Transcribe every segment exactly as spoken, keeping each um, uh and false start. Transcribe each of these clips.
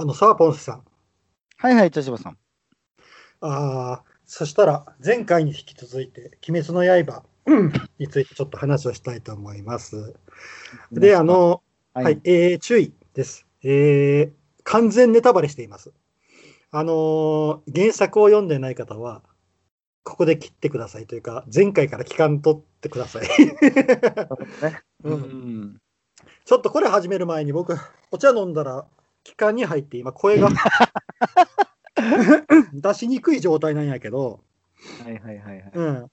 あのさあ、ポンセさん。はいはい、田島さん。ああ、そしたら前回に引き続いて鬼滅の刃についてちょっと話をしたいと思います。で、あの、はい、はい、えー、注意です。えー、完全ネタバレしています。あのー、原作を読んでない方はここで切ってくださいというか、前回から期間取ってください。うんうん、ちょっとこれ始める前に僕お茶飲んだら気管に入って今声が出しにくい状態なんやけど、はいはいはいはい、うん、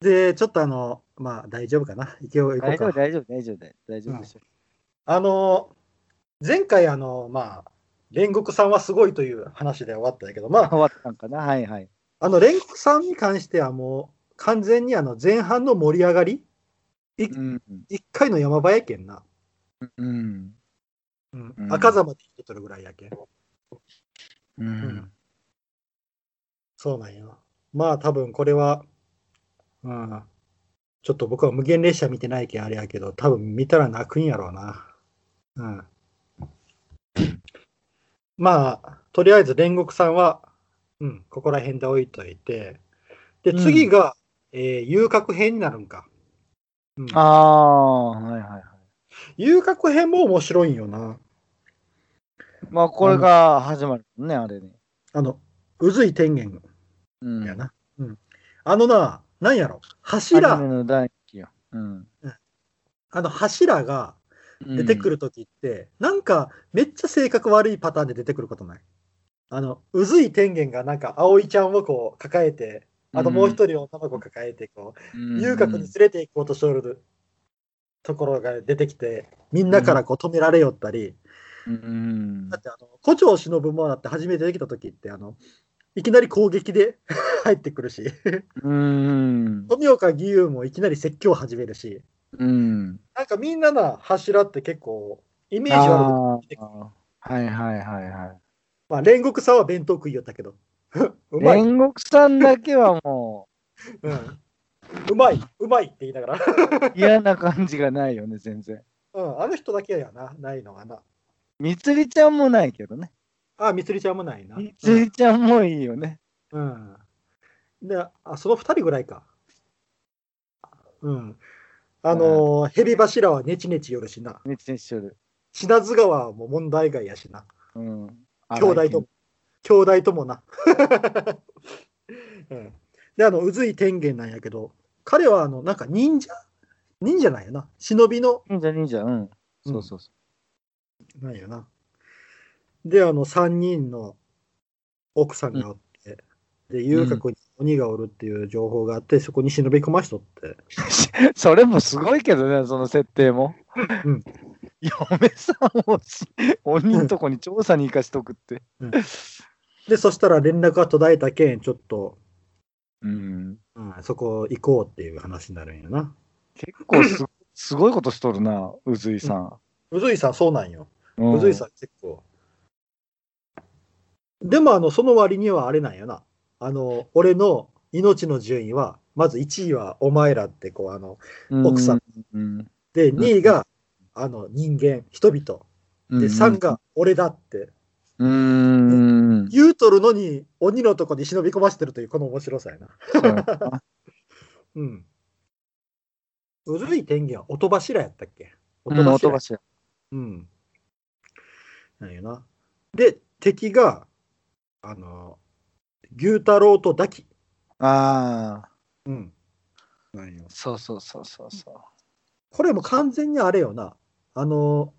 でちょっとあのまあ大丈夫かな、勢いをいこうか、大丈夫大丈夫大丈夫大丈夫でしょ、うん、あの前回あのまあ煉獄さんはすごいという話で終わったんだけど、まあ終わったんかな、はいはい、あの煉獄さんに関してはもう完全にあの前半の盛り上がりい、うん、いっかいの山場やけんな、うんうんうん、赤座まで生きとるぐらいやけん、うんうん、そうなんや、まあ多分これは、うん、ちょっと僕は無限列車見てないけんあれやけど、多分見たら泣くんやろうな、うんまあとりあえず煉獄さんは、うん、ここら辺で置いといて、で次が、うん、えー、遊郭編になるんか、うん、ああはいはいはい、遊郭編も面白いんよな、まあこれが始まるね、あれね、あの宇髄天元やな、うんうん、あのな、なんやろ、柱の大気や、うん、あの柱が出てくるときって、うん、なんかめっちゃ性格悪いパターンで出てくることない？あの宇髄天元がなんか葵ちゃんをこう抱えて、あともう一人女の子抱えてこう、うん、遊郭に連れて行こうとしてるところが出てきて、みんなからこう止められよったり、うん、だってあの胡蝶しのぶもだって初めてできたときってあのいきなり攻撃で入ってくるし、うん、富岡義勇もいきなり説教を始めるし。うん、なんかみんなな柱って結構イメージはある。はいはいはいはい。まあ煉獄さんは弁当食いよったけど。うまい。煉獄さんだけはもう、うん、うまいうまいって言いながら嫌な感じがないよね全然。うん、あの人だけやな、ないのはな。みつりちゃんもないけどね。ああ、みつりちゃんもないな。みつりちゃんもいいよね。うん。で、あ、そのふたりぐらいか。うん。あのー、蛇柱はネチネチよるしな。ネチネチよる。品津川はもう問題外やしな。うん。兄弟とも、兄弟ともな。うん。で、あの、宇髄天元なんやけど、彼はあの、なんか忍者忍者なんやな。忍びの。忍者忍者、うん。そうそうそう。なんやな。で、あの、さんにんの奥さんがおって、うん、で、遊郭に。鬼がおるっていう情報があって、そこに忍び込ましとって。それもすごいけどね、その設定も。うん、嫁さんを鬼のとこに調査に行かしとくって。うん、で、そしたら連絡が途絶えたけん、ちょっと、うんうん、そこ行こうっていう話になるんやな。結構 す, すごいことしとるな、宇髄さん。宇髄さん、そうなんよ。宇髄さん、結構。でもあの、その割にはあれなんやな。あの俺の命の順位はまずいちいはお前らってこうあの奥さん、うんうん、でにいが、うん、あの人間人々、うん、でさんが俺だって、うん、言うとるのに鬼のとこに忍び込ませてるというこの面白さやな。うん。うるい天元は音柱やったっけ？音柱。うん、音柱。うん。なんよな。で敵があの。牛太郎とダキ。ああ。うん。何よ。そうそうそうそうそう。これも完全にあれよな。あの、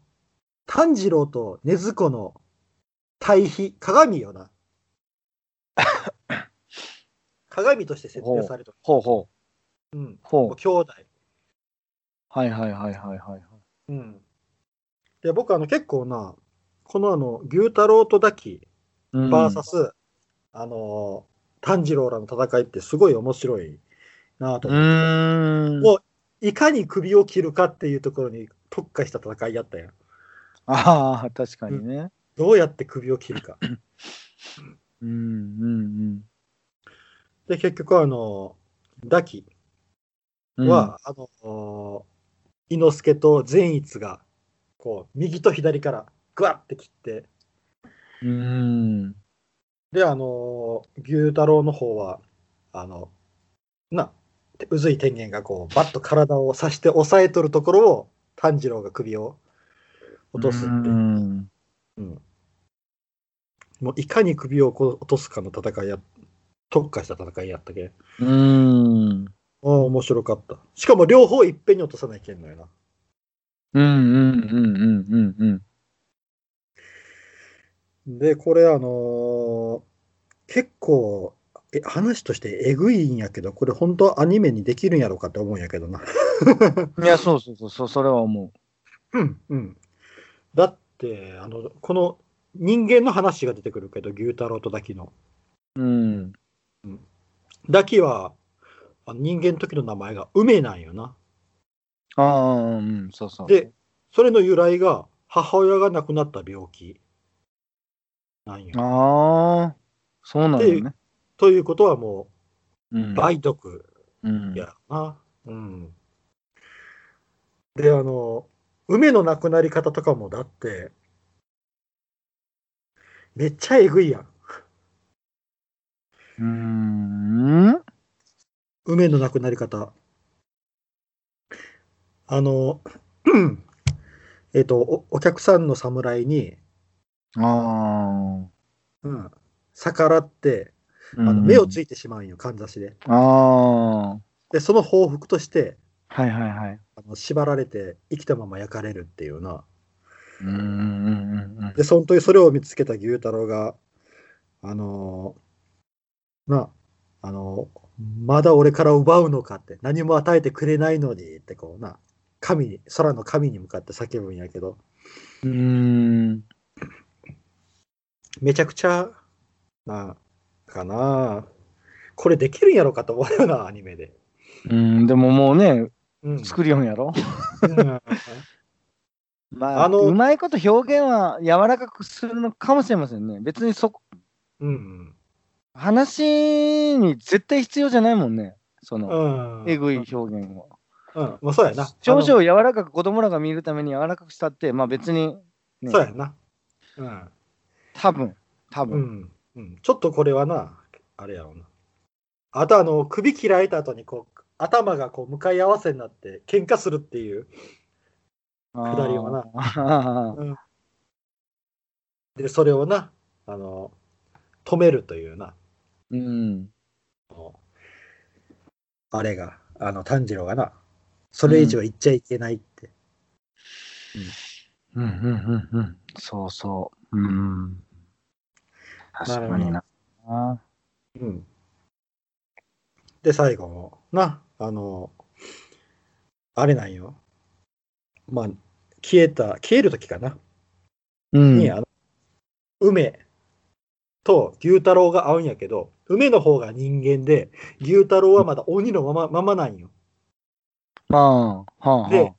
炭治郎と禰豆子の対比、鏡よな。鏡として設定されてる。ほうほう。うん。ほう。兄弟。はいはいはいはいはい。うん。で、僕あの結構な、このあの、牛太郎とダキ、バーサス、うん、あの炭治郎らの戦いってすごい面白いなと思って、うーん、もういかに首を切るかっていうところに特化した戦いやったやん。ああ確かにね、うん、どうやって首を切るか。うんうんうんで結局あのダキは、うん、あの伊之助と善逸がこう右と左からグワッて切って、うんで、あの牛太郎の方はあのなうずい天元がこうバッと体を刺して押さえとるところを炭治郎が首を落とすっていう、うん、うん、もういかに首を落とすかの戦いや特化した戦いやったけうんあ面白かった。しかも両方いっぺんに落とさないけんのよな。うんうんうんうんうんうんで、これあのー、結構え話としてえぐいんやけど、これ本当アニメにできるんやろうかって思うんやけどな。いや、そうそうそう、それは思う。うんうん。だってあのこの人間の話が出てくるけど、牛太郎とダキの。うん。うん、ダキはあの人間の時の名前が梅なんよな。ああ、うん、そうそう。で、それの由来が母親が亡くなった病気。なんよ。ああ、そうなんだね。ということはもう、うん、梅毒やな、うんうん。で、あの、梅の亡くなり方とかもだって、めっちゃえぐいやん。うーん。梅の亡くなり方。あの、えっと、お、お客さんの侍に、あうん、逆らってあの、うん、目をついてしまうんよ、かんざしで。あで、その報復として、はいはいはい、あの縛られて生きたまま焼かれるっていうな。うんうんうんうん、で、その時それを見つけた牛太郎が、あのー、なあのー、まだ俺から奪うのかって、何も与えてくれないのにってこうな、神に、空の神に向かって叫ぶんやけど。うーんめちゃくちゃなかなこれできるんやろかと思うよなアニメで。うんでももうね、うん、作りよんやろまあ、あのうまいこと表現は柔らかくするのかもしれませんね。別にそこ、うんうん、話に絶対必要じゃないもんねその、うん、えぐい表現を、うんまあ、そうやな少々柔らかく子供らが見るために柔らかくしたってまあ別に、ね、そうやなうん多分、多分、うんうん、ちょっとこれはな、あれやろうな。あとあの首切られた後にこう頭がこう向かい合わせになって喧嘩するっていうくだりをな。うん、でそれをなあの止めるというな。うん。あれがあの炭治郎がな、それ以上言っちゃいけないって。うん、うん、うん、うん、うん、そうそう。うん、確かにな。うん、で最後もなあのあれなんよ。まあ消えた消える時かな、うん、にあの梅と牛太郎が会うんやけど、梅の方が人間で牛太郎はまだ鬼のまま、うん、ままなんよ。ああ、はあ。で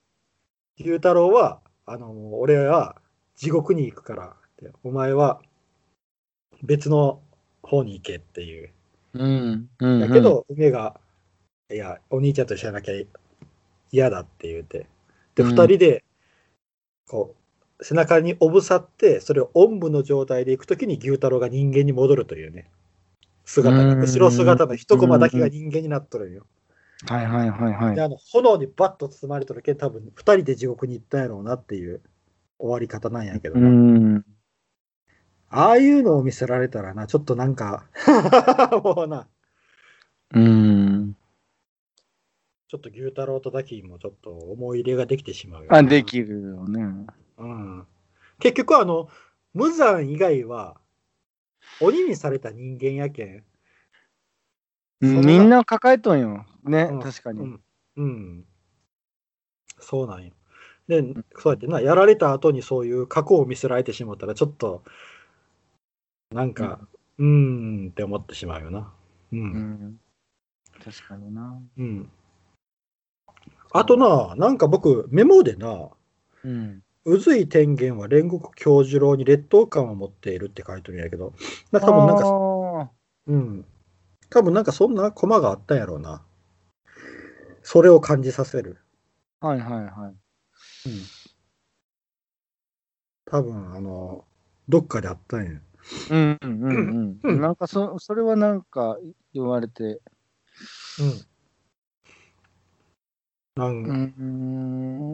牛太郎はあの俺は地獄に行くから。お前は別の方に行けっていう。うんうんうん、だけど、梅が、いや、お兄ちゃんと一緒じゃなきゃ嫌だって言うて。で、うん、ふたりで、こう、背中におぶさって、それをおんぶの状態で行くときに牛太郎が人間に戻るというね。姿が、後ろ姿の一コマだけが人間になっとるんよ。うんうんうん、はいはいはいはい。で、あの、炎にバッと包まれとるけん、多分ふたりで地獄に行ったんやろうなっていう終わり方なんやけどな。うんああいうのを見せられたらな、ちょっとなんか、もうな。うーん。ちょっと牛太郎とダキもちょっと思い入れができてしまうよ、ね。あ、できるよね。うん。結局、あの、無惨以外は、鬼にされた人間やけん。みんな抱えとんよ。ね、うん、確かに、うん。うん。そうなんよ。で、そうやってな、やられた後にそういう過去を見せられてしまったら、ちょっと、なんか、うん、うーんって思ってしまうよな。うん。うん、確かにな。うん。あとな、なんか僕、メモでな、うん、宇髄天元は煉獄杏寿郎に劣等感を持っているって書いてるんやけど、な多分なんか、うん。多分なんかそんなコマがあったんやろうな。それを感じさせる。はいはいはい。うん。多分あの、どっかであったんや。うんうんうん。なんかそ、それはなんか言われて。うん。なんか、うん。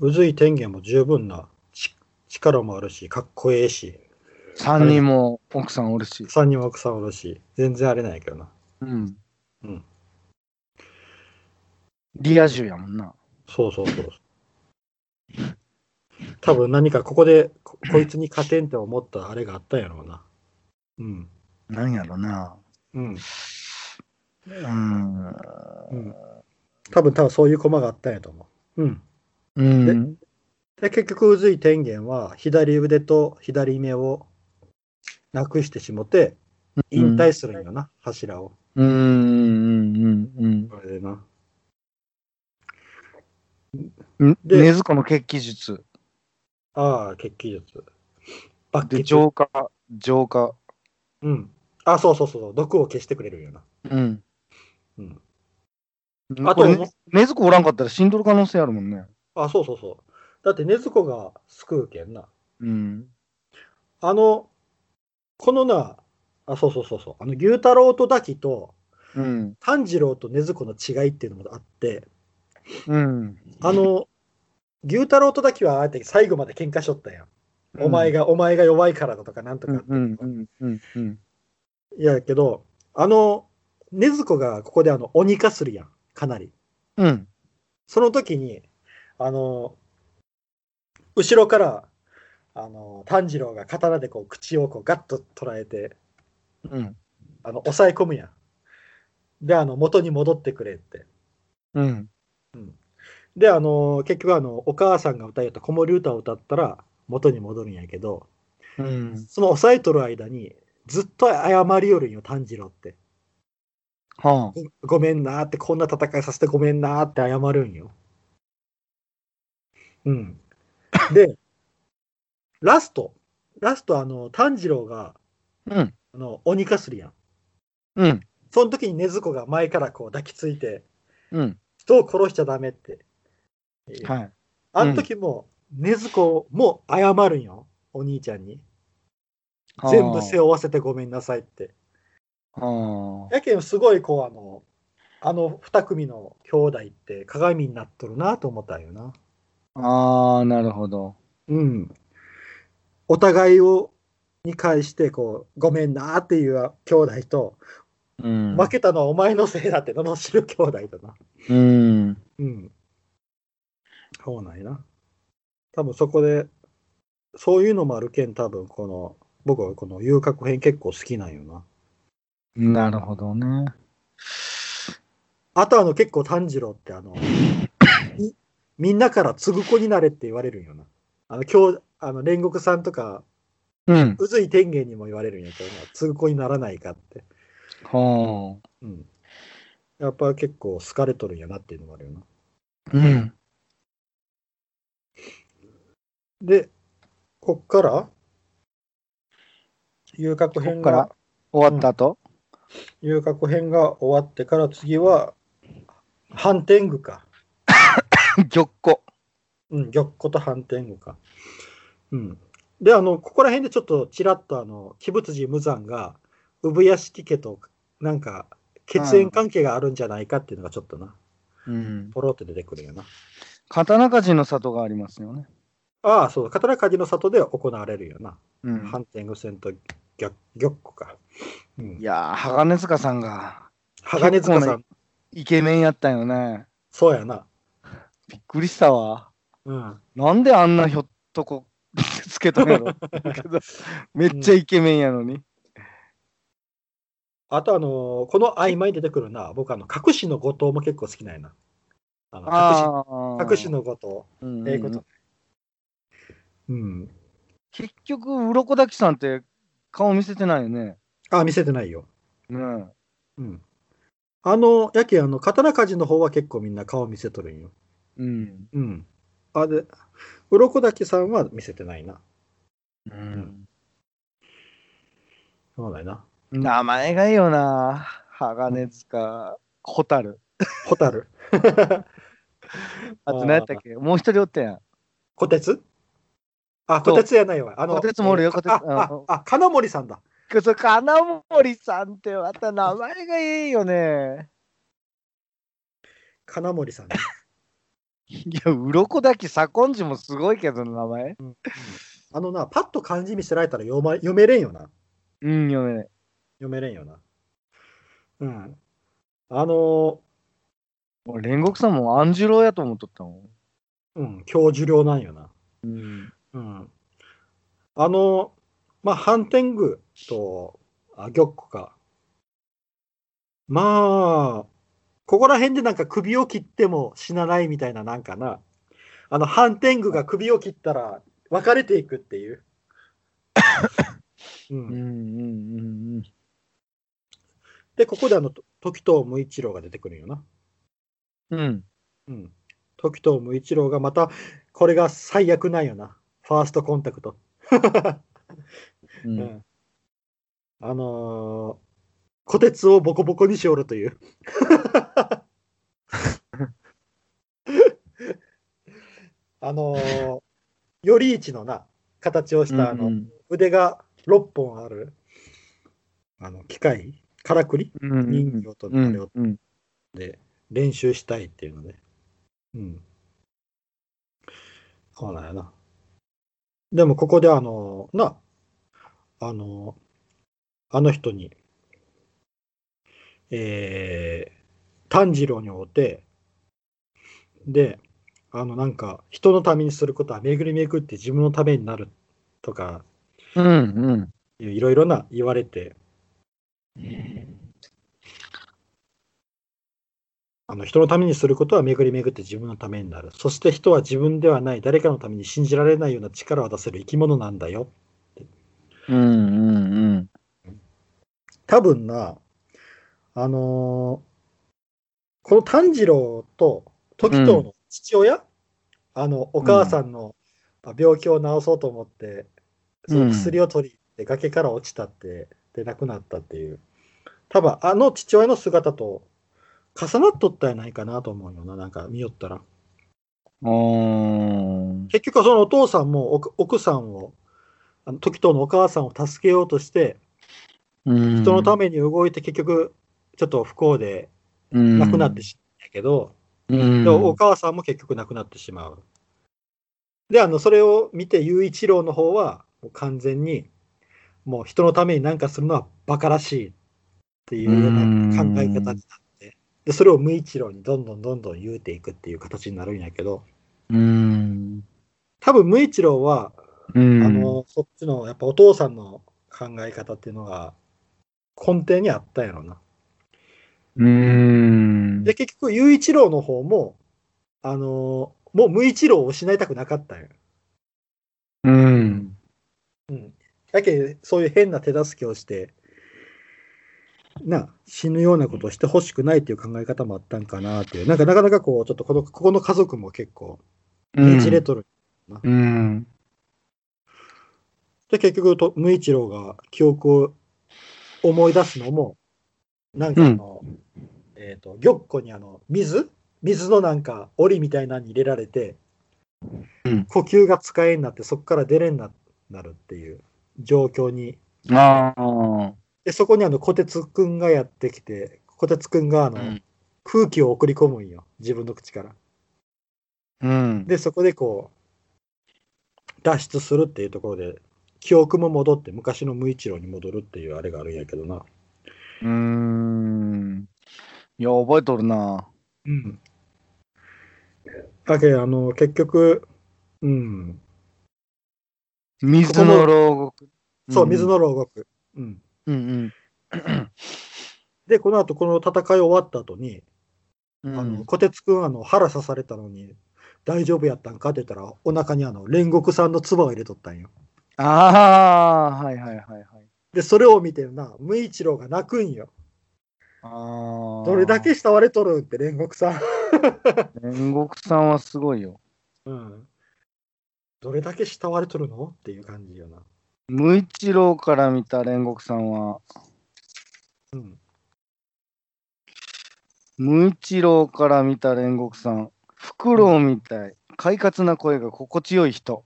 宇髄天元も十分な力もあるし、かっこええし。さんにんも奥さんおるし。さんにんも奥さんおるし。全然あれないけどな。うん。うん。リア充やもんな。そうそうそう。多分何かここで こ, こいつに勝てんって思ったあれがあったんやろうな。うん。なんやろうな。うん。うん。うん。多分多分そういう駒があったんやと思う。うん。うん、で, で結局宇髄天元は左腕と左目をなくしてしもて引退するんよな、うん、柱を。うんうんうんうん。これでな。で禰豆子の血気術。ああ、血気術。抜気術。浄化、浄化。うん。あ、そうそうそう、毒を消してくれるよな。うん。うん。あと、禰豆子おらんかったら死んどる可能性あるもんね。あ、そうそうそう。だって禰豆子が救うけんな。うん。あの、このな、あ、そうそうそうそう、あの牛太郎とダキと、うん、炭治郎と禰豆子の違いっていうのもあって、うん、あの牛太郎とだけはあえて最後まで喧嘩しとったやん、うん、お前がお前が弱いからだとかなんとかって、うんうんうんうん、いやけどあの禰豆子がここであの鬼化するやんかなり、うん、その時にあの後ろからあの炭治郎が刀でこう口をこうガッと捉えて、うん、あの抑え込むやんであの元に戻ってくれって、うんうん、であの結局あのお母さんが歌いよった子守歌を歌ったら元に戻るんやけど、うん、その抑えとる間にずっと謝りよるんよ炭治郎って、はあ、ごめんなーってこんな戦いさせてごめんなーって謝るんよ、うん、でラストラストあの炭治郎が、うん、あの鬼化するやん、うん、その時に禰豆子が前からこう抱きついて、うん人を殺しちゃダメって、はい、あの時も、うん、禰豆子も謝るんよお兄ちゃんに全部背負わせてごめんなさいってあやけんすごいこうあのあの二組の兄弟って鏡になっとるなと思ったんよなあーなるほどうんお互いをに返してこうごめんなっていう兄弟とうん、負けたのはお前のせいだって罵る兄弟だな。うん。うん。そうなんやな。多分そこで、そういうのもあるけん、多分この、僕はこの遊郭編結構好きなんよな。なるほどね。あとあの結構炭治郎ってあの、みんなから継ぐ子になれって言われるんよな。あの、今日、あの煉獄さんとか、うん。宇髄天元にも言われるんやけど、継ぐ子にならないかって。はあうん、やっぱ結構好かれとるんやなっていうのもあるよな。うん。で、こっから遊郭編が終わった後、うん、遊郭編が終わってから次は反天狗か。玉子。うん、玉子と反天狗か。うん。で、あのここら辺でちょっとちらっとあの鬼舞辻無惨が産屋敷家となんか血縁関係があるんじゃないかっていうのがちょっとな、うん、ポロって出てくるよな。刀鍛冶の里がありますよね。ああそう刀鍛冶の里で行われるよな、うん、反天狗戦と玉子か、うん、いやー鋼塚さんが鋼塚さんイケメンやったよね。そうやなびっくりしたわ、うん、なんであんなひょっとこつけたんやろめっちゃイケメンやのに、うんあとあのー、この曖昧に出てくるな僕あの隠しの後藤も結構好きなんやなあの 隠, し隠しの後藤、うんうん、ええー、こと、うん、結局鱗滝さんって顔見せてないよね。あ見せてないよ、うんうん、あのやけあの刀鍛冶の方は結構みんな顔見せとるんよ、うんうん、あで鱗滝さんは見せてないな、うんうん、そうだよな名前がいいよな。鋼塚、ホタル。ホタル。あと何やったっけもう一人おったやん。小鉄あ、こてつやないわ。あの、こてつもおるよ、こてつ。あ、金森さんだ。そう、金森さんってまた名前がいいよね。金森さん、ね。いや、鱗滝左近次もすごいけど、名前、うんうん。あのな、パッと漢字見せられたら読、ま、読めれんよな。うん、読めれん。読めれんよな。うん。あのー、煉獄さんも安寿郎やと思っとったもん。うん、教授郎なんよな。うん。うん、あの、まあ、反転具と、あ、玉子か。まあ、ここら辺でなんか首を切っても死なないみたいな、なんかな。あの、反転具が首を切ったら別れていくっていう。うん、うんうんうんうん。で、ここであの、時藤無一郎が出てくるよな。うん。うん。時藤無一郎がまた、これが最悪なんよな。ファーストコンタクト。うんうん、あのー、こてつをボコボコにしおるというあのー、より一のな形をしたあの、うんうん、腕がろっぽんあるあの機械からくり、うんうん、人形となるで練習したいっていうので、うん、そうなんやな。でもここであのなあのあの人に、えー、炭治郎に会うてであのなんか人のためにすることは巡り巡って自分のためになるとか、うんうん、いろいろな言われて、あの人のためにすることは巡り巡って自分のためになる。そして人は自分ではない誰かのために信じられないような力を出せる生き物なんだよ。うんうんうん。多分な、あのー、この炭治郎と時藤の父親、うん、あのお母さんの病気を治そうと思って、うん、その薬を取りで崖から落ちたってで亡くなったっていう。多分あの父親の姿と。重なっとったやないかなと思うよな、なんか見よったら。結局はそのお父さんも奥さんを、あの時藤のお母さんを助けようとして、うん、人のために動いて結局ちょっと不幸で亡くなってしまうんやけど、うん、でお母さんも結局亡くなってしまう。で、あのそれを見て雄一郎の方はもう完全にもう人のために何かするのはバカらしいっていうような考え方になって、でそれを無一郎にどんどんどんどん言うていくっていう形になるんやけど、うーん多分無一郎はあのそっちのやっぱお父さんの考え方っていうのが根底にあったんやろな。うーんで結局雄一郎の方もあのもう無一郎を失いたくなかったんや。うんうんだけどそういう変な手助けをして。な死ぬようなことをしてほしくないっていう考え方もあったんかなっていう、なんかなかなかこうちょっとこのここの家族も結構ねじれとるな、うんうん、で結局と無一郎が記憶を思い出すのもなんかあの、うん、えっ、ー、と玉子にあの水水のなんか檻みたいなのに入れられて、うん、呼吸が使えんなってそこから出れんななるっていう状況にああ。でそこにあの小鉄くんがやってきて、小鉄くんがあの、うん、空気を送り込むんよ、自分の口から。うん、でそこでこう脱出するっていうところで記憶も戻って昔の無一郎に戻るっていうあれがあるんやけどな。うーん。いや覚えとるな。うん。だけどあの結局、うん。水の牢獄。そう水の牢獄。うん。うんうん、でこのあとこの戦い終わった後に、うん、あの小鉄くんあの腹刺されたのに大丈夫やったんかって言ったらお腹にあの煉獄さんの唾を入れとったんよ。ああはいはいはいはい。でそれを見てるな無一郎が泣くんよ。ああどれだけ慕われとるって煉獄さん煉獄さんはすごいよ。うんどれだけ慕われとるのっていう感じよな。無一郎から見た煉獄さんは、うん、無一郎から見た煉獄さん、フクロウみたい、快活な声が心地よい人、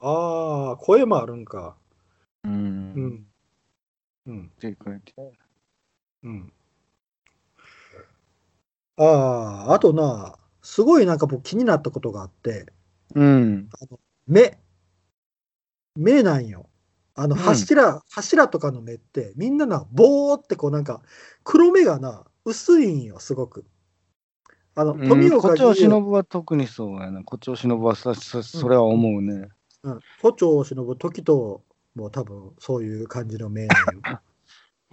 ああ、声もあるんか。うーん。うん。うん。って書いて。うん。ああ、あとな、すごいなんか僕気になったことがあって、うん。あの目。目なんよ。あの柱、うん、柱とかの目って、みんなな、ぼーってこうなんか、黒目がな、薄いんよ、すごく。あの、富岡義勇。胡蝶忍は特にそうやな。胡蝶忍はさ、さ、それは思うね。うん。胡蝶忍、時とも多分そういう感じの目なんよ。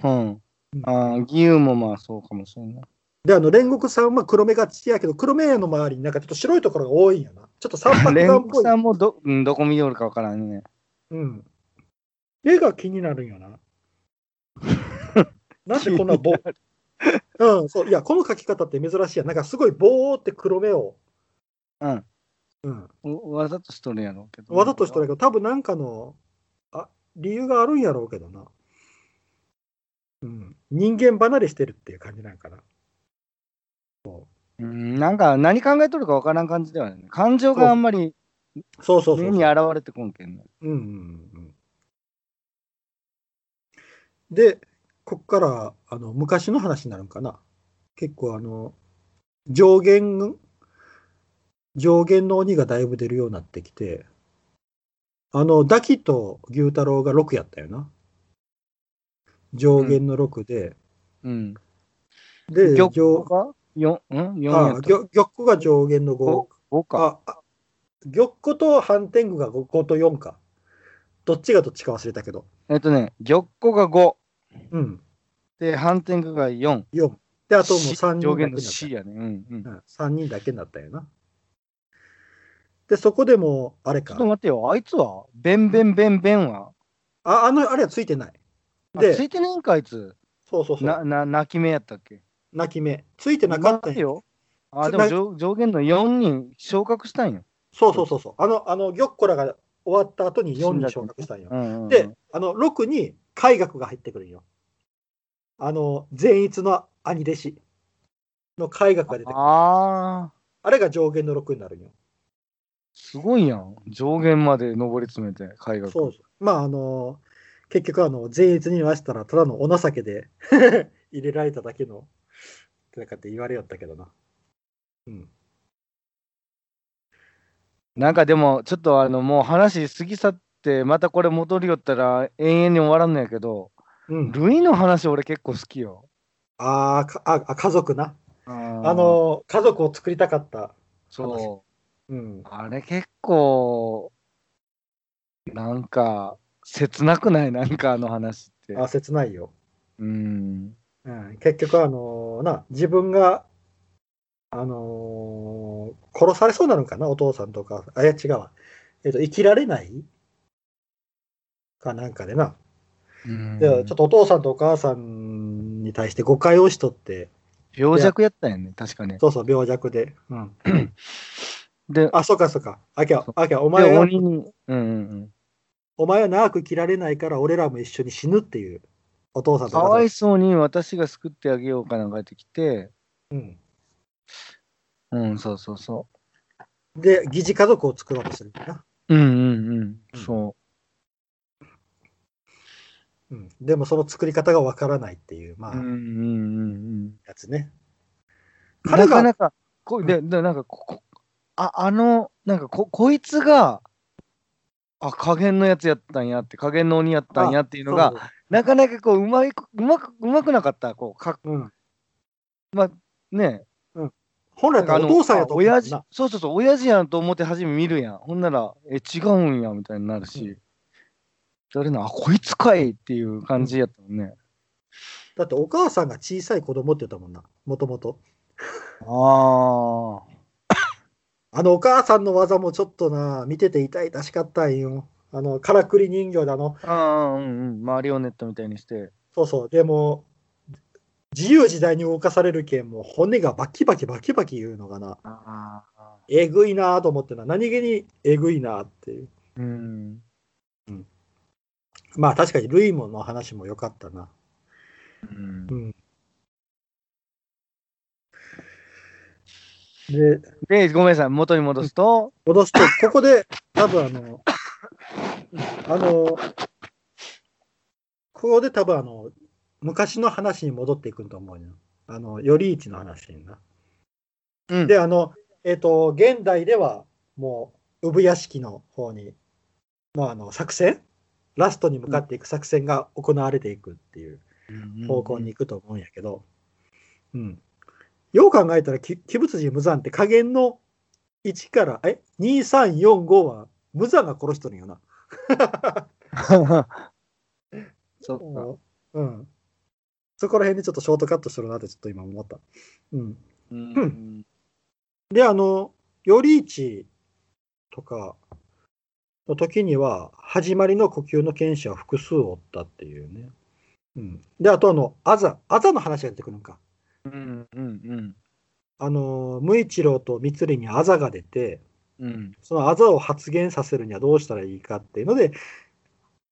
うん。ああ、義勇もまあそうかもしれない。で、あの、煉獄さんは黒目がちやけど、黒目の周りになんかちょっと白いところが多いんやな。ちょっと三白眼っぽい。煉獄さんもど、どこ見よるかわからんね。うん。絵が気になるんよな。なんでこんな棒。うん、そういやこの描き方って珍しいやん。なんかすごいぼーって黒目を。うん。うん。わざとしとるやろうけど。わざとしとるけど、多分なんかのあ理由があるんやろうけどな。うん。人間離れしてるっていう感じなんかな。そう。うん。なんか何考えとるかわからん感じではない、ね。感情があんまりそうそうそう目に現れてこんけんね。うんうんうん。で、ここからあの昔の話になるんかな。結構あの上弦上弦の鬼がだいぶ出るようになってきて、あのダキと牛太郎がろくやったよな。上弦のろくで、うん、で玉子がよん、うん、よんあ玉子が上弦の ご, ごかあ玉子と反転具がごとよんか、どっちがどっちか忘れたけど、えっとね玉子がご、うん、で、ハンティングがよん。よん。で、あともうさんにんだけになった。上限の C やね。うんうんうん、さんにんだけになったよな。で、そこでも、あれか。ちょっと待ってよ、あいつはベンベンベンベンはあ、あの、あれはついてない。でついてないんか、あいつ。そうそうそう。な、な、泣き目やったっけ？泣き目。ついてなかったんよ。あ、でも上、上限のよんにん昇格したんよ。そうそうそうそう。あの、あの、玉子らが終わった後によんにん昇格したんよ。うんうんうん、で、あの、ろくに、海岳が入ってくるんよ。あの善逸の兄弟子の海岳が出てくる。ああれが上限のろくになるんよ。すごいやん。上限まで上り詰めて海岳。そうそう、まああの結局あの善逸に言わせたらただのお情けで入れられただけのなんかって言われよったけどな。うん。なんかでもちょっとあのもう話過ぎ去ってまたこれ戻りよったら永遠に終わらんのやけど、うん、ルイの話俺結構好きよ。あーあ家族な、あーあの家族を作りたかった話。そう、うん、あれ結構なんか切なくない？なんかあの話って。あ、切ないよ。うん、うん、結局あのー、な自分があのー、殺されそうなのかな、お父さんとか。あいや違うわ、えーと、生きられないかなんかでな、うん、でちょっとお父さんとお母さんに対して誤解をしとって病弱やったんやね、確かね。そうそう病弱で、うん、で、あ、そうかそうか、あきゃあきゃお前は、うんうん、お前は長く生きられないから俺らも一緒に死ぬっていう、お父さんとお母さんかわいそうに私が救ってあげようかなんかってきて、うんうんそうそうそう、で疑似家族を作ろうとするんだな。うんうんうん、うん、そう。うん、でもその作り方がわからないっていう、まあ、うんうんうんうん、やつね。彼がなかなかこ、うん、ででなんかこああのなんか こ, こいつがあ加減のやつやったんやって加減の鬼やったんやっていうのがなかなかこううまいうまくうまくなかったこうか、うん、まあね、うん、本来お父さんやと思ってな、そうそうそう親父やんと思って初め見るやん。ほんならえ違うんやみたいになるし。うん、誰のあこいつかいっていう感じやったもんね。だってお母さんが小さい子供って言ったもんな、もともと。ああのお母さんの技もちょっとな見てて痛々しかったんよ。あのからくり人形だの、あ、うんうん、マリオネットみたいにして。そうそう、でも自由自在に動かされるけんもう骨がバキバキバキバキ言うのがな、あえぐいなと思ってな、何気にえぐいなっていう。うんまあ確かにルイモの話も良かったな。うん。うん、で, で、ごめんなさい、元に戻すと。戻すと、ここで多分あの、あのここで多分あの昔の話に戻っていくと思うよ。あのより一の話にな。うん、であのえっ、ー、と現代ではもう産屋敷の方にまああの作戦ラストに向かっていく作戦が行われていくっていう方向に行くと思うんやけど、うん、うんうん、よう考えたら鬼舞辻無惨って下限のいちからえにさんよんごは無惨が殺しとるんよな。そ, うん、そこら辺でちょっとショートカットしてるなってちょっと今思った。うん。うんうん、であのより一とかの時には始まりの呼吸の剣士は複数おったっていうね。うん、であとあのアザアザの話が出てくるんか。うんうんうん。あの無一郎と三つりにアザが出て、うん、そのアザを発現させるにはどうしたらいいかっていうので。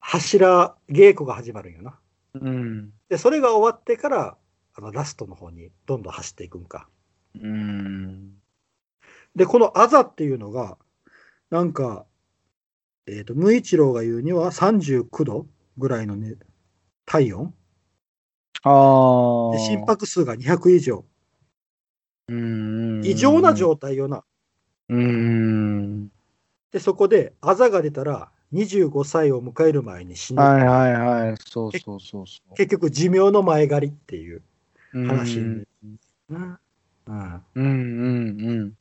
柱稽古が始まるんよな、うん、でそれが終わってからあのラストの方にどんどん走っていくんか、うん、でこのあざっていうのがなんか、えーと、無一郎が言うにはさんじゅうきゅうどぐらいの、ね、体温あで心拍数がにひゃく以上、うん、異常な状態よな、うん、でそこであざが出たらにじゅうごさいを迎える前に死ぬ。はいはいはい。そうそうそうそう。結局寿命の前借りっていう話。うんうんうんうん。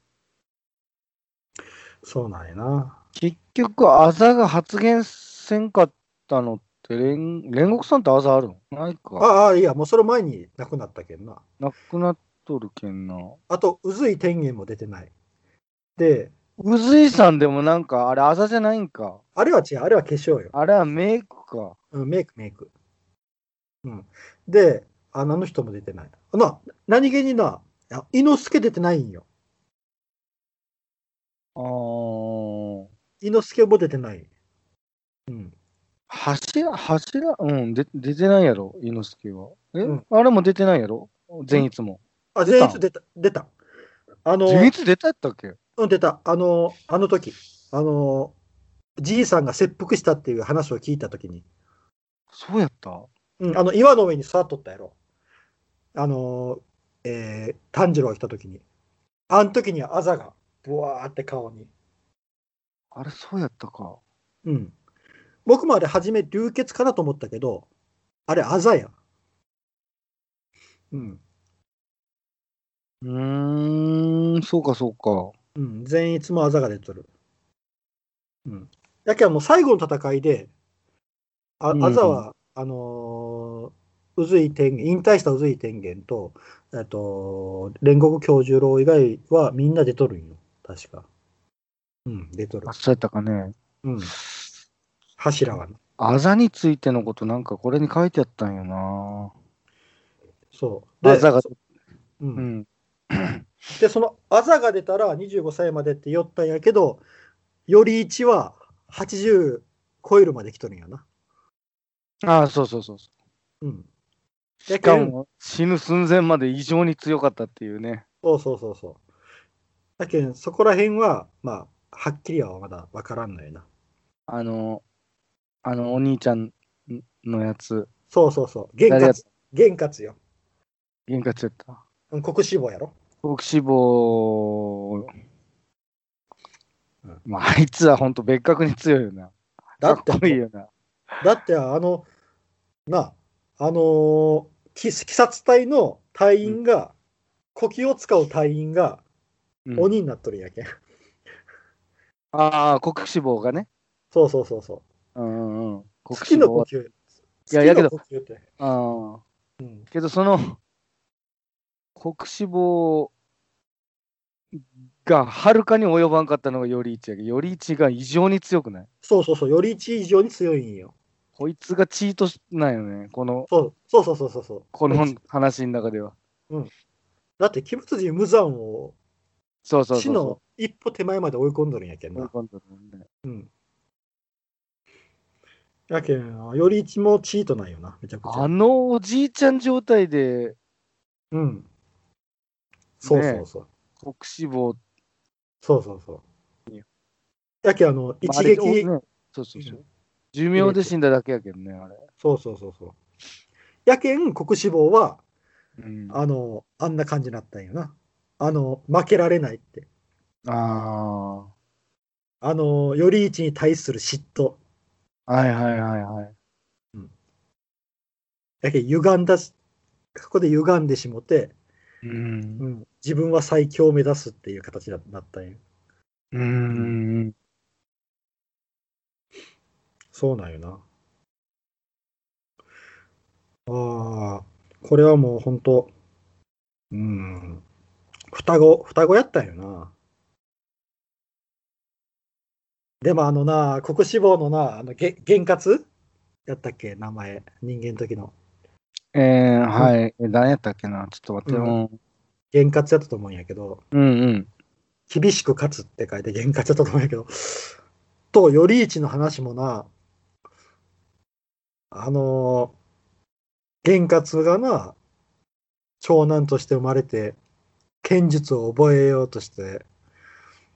そうなんやな。結局あざが発現せんかったのって煉獄さんってあざあるの？ないか。ああいやもうそれ前に亡くなったけんな。亡くなっとるけんな。あと宇髄天元も出てない。で。宇髄さんでもなんかあれあざじゃないんか。あれは違う、あれは化粧よ。あれはメイクか。うん、メイクメイク。うん。で、あの人も出てない。な、何気にな、伊之助出てないんよ。ああ。伊之助も出てない。うん。柱、柱、うん、で出てないやろ、伊之助は。え、うん、あれも出てないやろ、善逸も。うん、あ、善逸出た、出た。あの。善逸出たやったっけ？うん、出た。あの、あの時。あの、じいさんが切腹したっていう話を聞いたときに。そうやった、うん、あの岩の上に座っとったやろ。あの、えー、炭治郎が来たときに。あの時にあざが、ぶわーって顔に。あれ、そうやったか。うん。僕もあれ、初め、流血かなと思ったけど、あれ、あざや。うん。うーん、そうか、そうか。うん、善逸もあざが出とる。うん。だけどもう最後の戦いで、あ、あざは、うん、あのー、宇髄天元、引退した宇髄天元と、えっと、煉獄杏寿郎以外はみんな出とるんよ、確か。うん、出とる。あ、そうやったかね。うん。柱はね。あざについてのこと、なんかこれに書いてあったんよな。そう。あざが。うん。うん、で、そのあざが出たらにじゅうごさいまでって言ったんやけど、よりいちははちじゅう超えるまで来とるんやな。ああ、そうそうそうそう。うん。しかも死ぬ寸前まで異常に強かったっていうね。そうそうそうそう。だけどそこら辺はまあはっきりはまだ分からんのよな。あのあのお兄ちゃんのやつ。そうそうそう。原活原活よ。原活やった。うん、国志望やろ。国志望。うん、まあ、あいつは本当別格に強いよな。だってかっこいいよな。だってあのなあのー、鬼殺隊の隊員が、うん、呼吸を使う隊員が鬼になっとるやけん。うん、ああ国志望がね。そうそうそうそう。うんうん。国志望好きの呼吸。いやいやけど。ああ。うん。けどその国志望がはるかに及ばんかったのがより一やけど、より一が異常に強くない？そうそうそう、より一異常に強いんよ。こいつがチートなんよね、この。そうそうそうそうそう。この話の中では。うん。だって鬼舞辻無惨を死の一歩手前まで追い込んどるんやけんな。追い込んどるね。うん。やけん、より一もチートなんよな、めちゃくちゃ。あのおじいちゃん状態で。うん。そうそうそう。ね、国志望。そうそうそう。やけあの一撃、ね、そうそうそう寿命で死んだだけやけんね、あれ。そうそうそうそう。やけん、国死亡は、うん、あの、あんな感じになったんよな。あの、負けられないって。ああ。あの、頼一に対する嫉妬。はいはいはいはい。うん。やけん、歪んだ、ここで歪んでしもて、うんうん、自分は最強を目指すっていう形になったんよ。うーん。そうなんよな。ああ、これはもう本当、うん、双子、双子やったんよな。でもあのな、国死亡のな、あのげ原活やったっけ、名前、人間の時の。えー、はい、うん、何やったっけな、ちょっと待ってよ。原活やったと思うんやけど、うんうん、厳しく勝つって書いて原活やったと思うんやけど、と、頼一の話もな、あのー、原活がな、長男として生まれて、剣術を覚えようとして。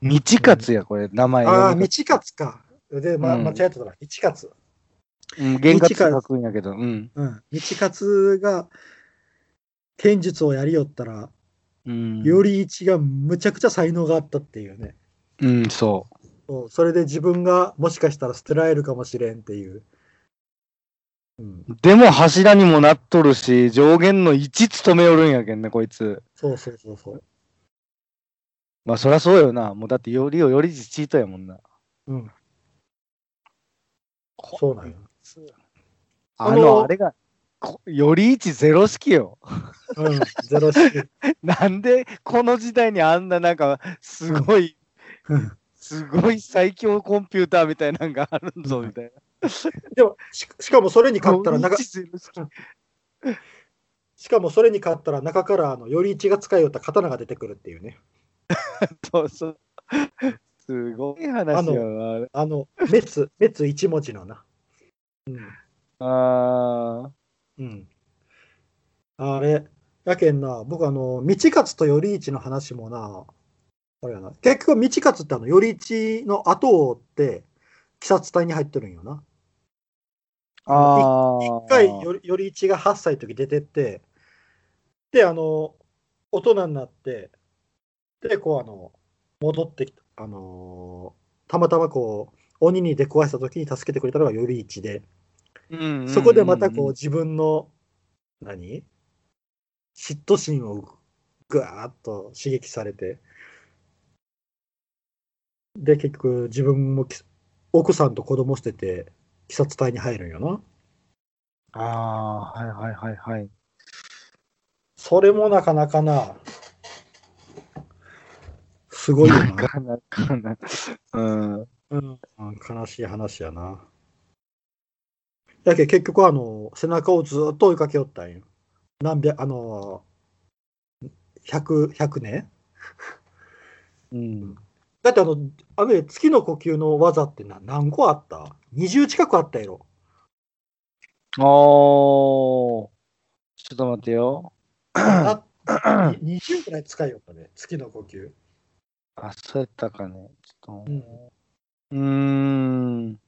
道勝や、これ、名前。ああ、道勝か。で、まあ、間違えたら、道勝。うん、原活書くんやけど、うん。うん。道勝が、剣術をやりよったら、うん。より一がむちゃくちゃ才能があったっていうね。うん、そう。そう、それで自分が、もしかしたら捨てられるかもしれんっていう。うん、でも柱にもなっとるし、上限のいち務めおるんやけんね、こいつ。そうそうそうそう。まあそりゃそうよな。もうだってよりをよりじチートやもんな。うん。そうなんよ。あのあれがよりいちゼロ式よ。うん、ゼロ式。なんでこの時代にあんななんかすごい、うん、すごい最強コンピューターみたいなのがあるんぞみたいな。でも し, しかもそれに勝ったら中しかもそれに勝ったら中からあのより一が使いよった刀が出てくるっていうね。そうそうすごい話やなあのあのメツメツ一文字のな。うん、ああうんあれやけんな僕あの道勝とより一の話もなあれやな結局道勝ってあのより一の後を追って鬼殺隊に入っとるんよな。あ一回よ、より一がはっさいの時出てって、で、あの、大人になって、で、こう、あの、戻ってきた、あのー、たまたまこう、鬼に出くわした時に助けてくれたのがより一で、うんうんうんうん、そこでまたこう、自分の、何嫉妬心をぐわーっと刺激されて、で、結局、自分も、奥さんと子供捨てて、鬼殺隊に入るんよな。ああ、はいはいはいはい。それもなかなかな、すごいよな。なかなかな、うんうん、悲しい話やな。だけど結局あの、背中をずっと追いかけよったんよ。何百、あの、ひゃく、ひゃくねんうん。だってあの、あの月の呼吸の技ってな何個あった ?にじゅう 近くあったやろ。あー、ちょっと待ってよ。あにじゅうくらい使いよったね、月の呼吸。あ、そうやったかね。ちょっと。うん。うーん。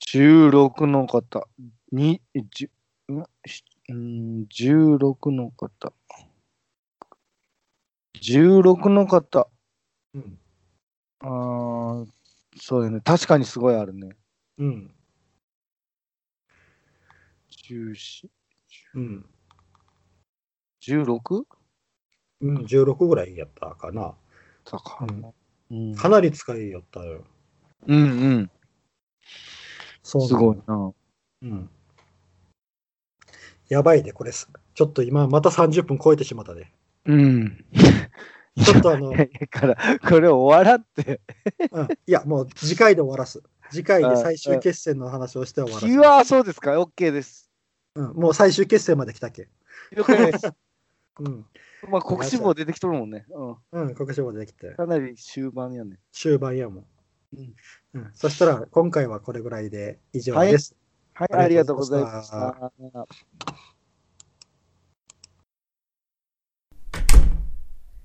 じゅうろくの方。に、じゅう、うん、じゅうろくの方。じゅうろくの方、うん、あそうよね確かにすごいあるねうんじゅうよん、うん、じゅうろく? うんじゅうろくぐらいやったかなだから、うん、かなり使いよったようんうんそうすごいなうんやばいねこれちょっと今またさんじゅっぷん超えてしまったねうんちょっとあのからこれ終わらって、うん、いやもう次回で終わらす次回で最終決戦の話をして終わらすいやそうですか OK です、うん、もう最終決戦まで来たっけ了解です、うん、まあ国志望出てきとるもんねうん、うん、国志望出てきてかなり終盤やね終盤やもん、うんうん、そしたら今回はこれぐらいで以上ですはい、はい、ありがとうございました。